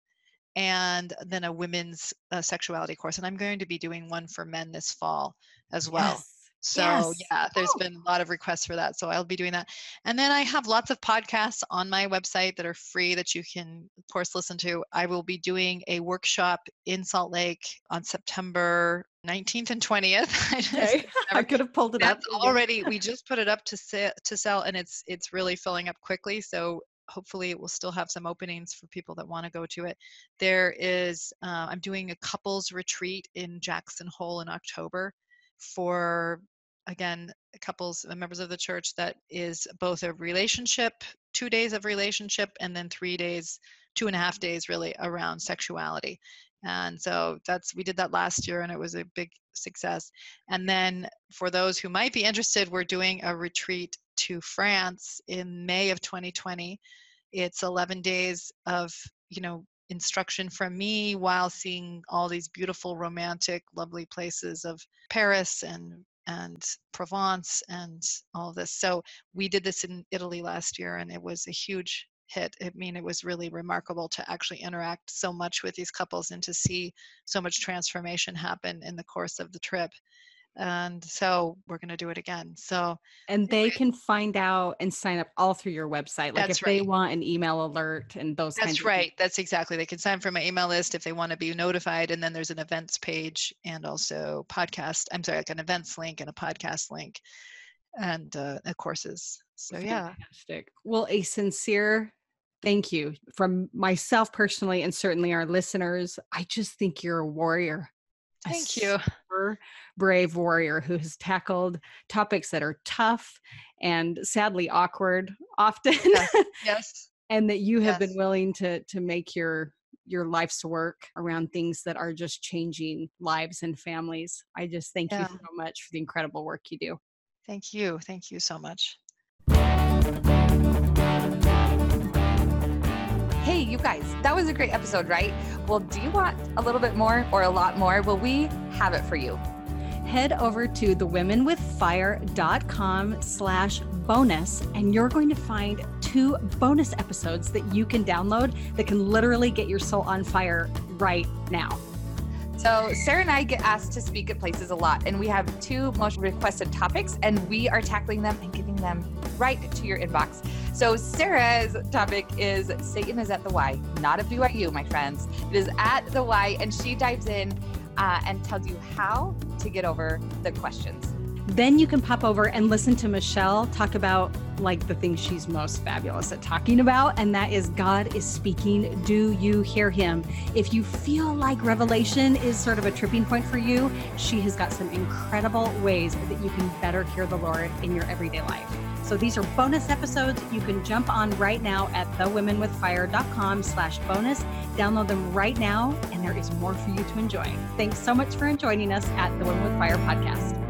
and then a women's sexuality course. And I'm going to be doing one for men this fall as well. Yes. So yeah, there's been a lot of requests for that. So I'll be doing that. And then I have lots of podcasts on my website that are free that you can, of course, listen to. I will be doing a workshop in Salt Lake on September 19th and 20th. I could have pulled it up. Already, we just put it up to sell, and it's really filling up quickly. So hopefully it will still have some openings for people that want to go to it. There is, I'm doing a couples retreat in Jackson Hole in October for, again, couples, members of the church, that is both a relationship, 2 days of relationship, and then 3 days, 2.5 days really around sexuality. And so we did that last year and it was a big success. And then for those who might be interested, we're doing a retreat to France in May of 2020. It's 11 days of, instruction from me while seeing all these beautiful, romantic, lovely places of Paris and Provence and all this. So we did this in Italy last year and it was a huge hit. I mean, it was really remarkable to actually interact so much with these couples and to see so much transformation happen in the course of the trip. And so we're going to do it again. And they can find out and sign up all through your website. Like if they want an email alert and those kinds of things. That's right. That's exactly. They can sign for my email list if they want to be notified. And then there's an events page and also like an events link and a podcast link and courses. So yeah. Fantastic. Well, a sincere thank you from myself personally, and certainly our listeners. I just think you're a warrior. Thank you. Super brave warrior who has tackled topics that are tough and sadly awkward often. Yes. And that you have been willing to make your life's work around things that are just changing lives and families. I just thank you so much for the incredible work you do. Thank you. Thank you so much. Hey, you guys, that was a great episode, right? Well, do you want a little bit more or a lot more? Well, we have it for you. Head over to thewomenwithfire.com/bonus, and you're going to find 2 bonus episodes that you can download that can literally get your soul on fire right now. So Sarah and I get asked to speak at places a lot, and we have 2 most requested topics, and we are tackling them and giving them right to your inbox. So Sarah's topic is Satan is at the Y, not at BYU, my friends. It is at the Y, and she dives in and tells you how to get over the questions. Then you can pop over and listen to Michelle talk about like the thing she's most fabulous at talking about, and that is God is speaking. Do you hear him? If you feel like revelation is sort of a tripping point for you, she has got some incredible ways that you can better hear the Lord in your everyday life. So these are bonus episodes. You can jump on right now at thewomenwithfire.com/bonus. Download them right now, and there is more for you to enjoy. Thanks so much for joining us at the Women with Fire Podcast.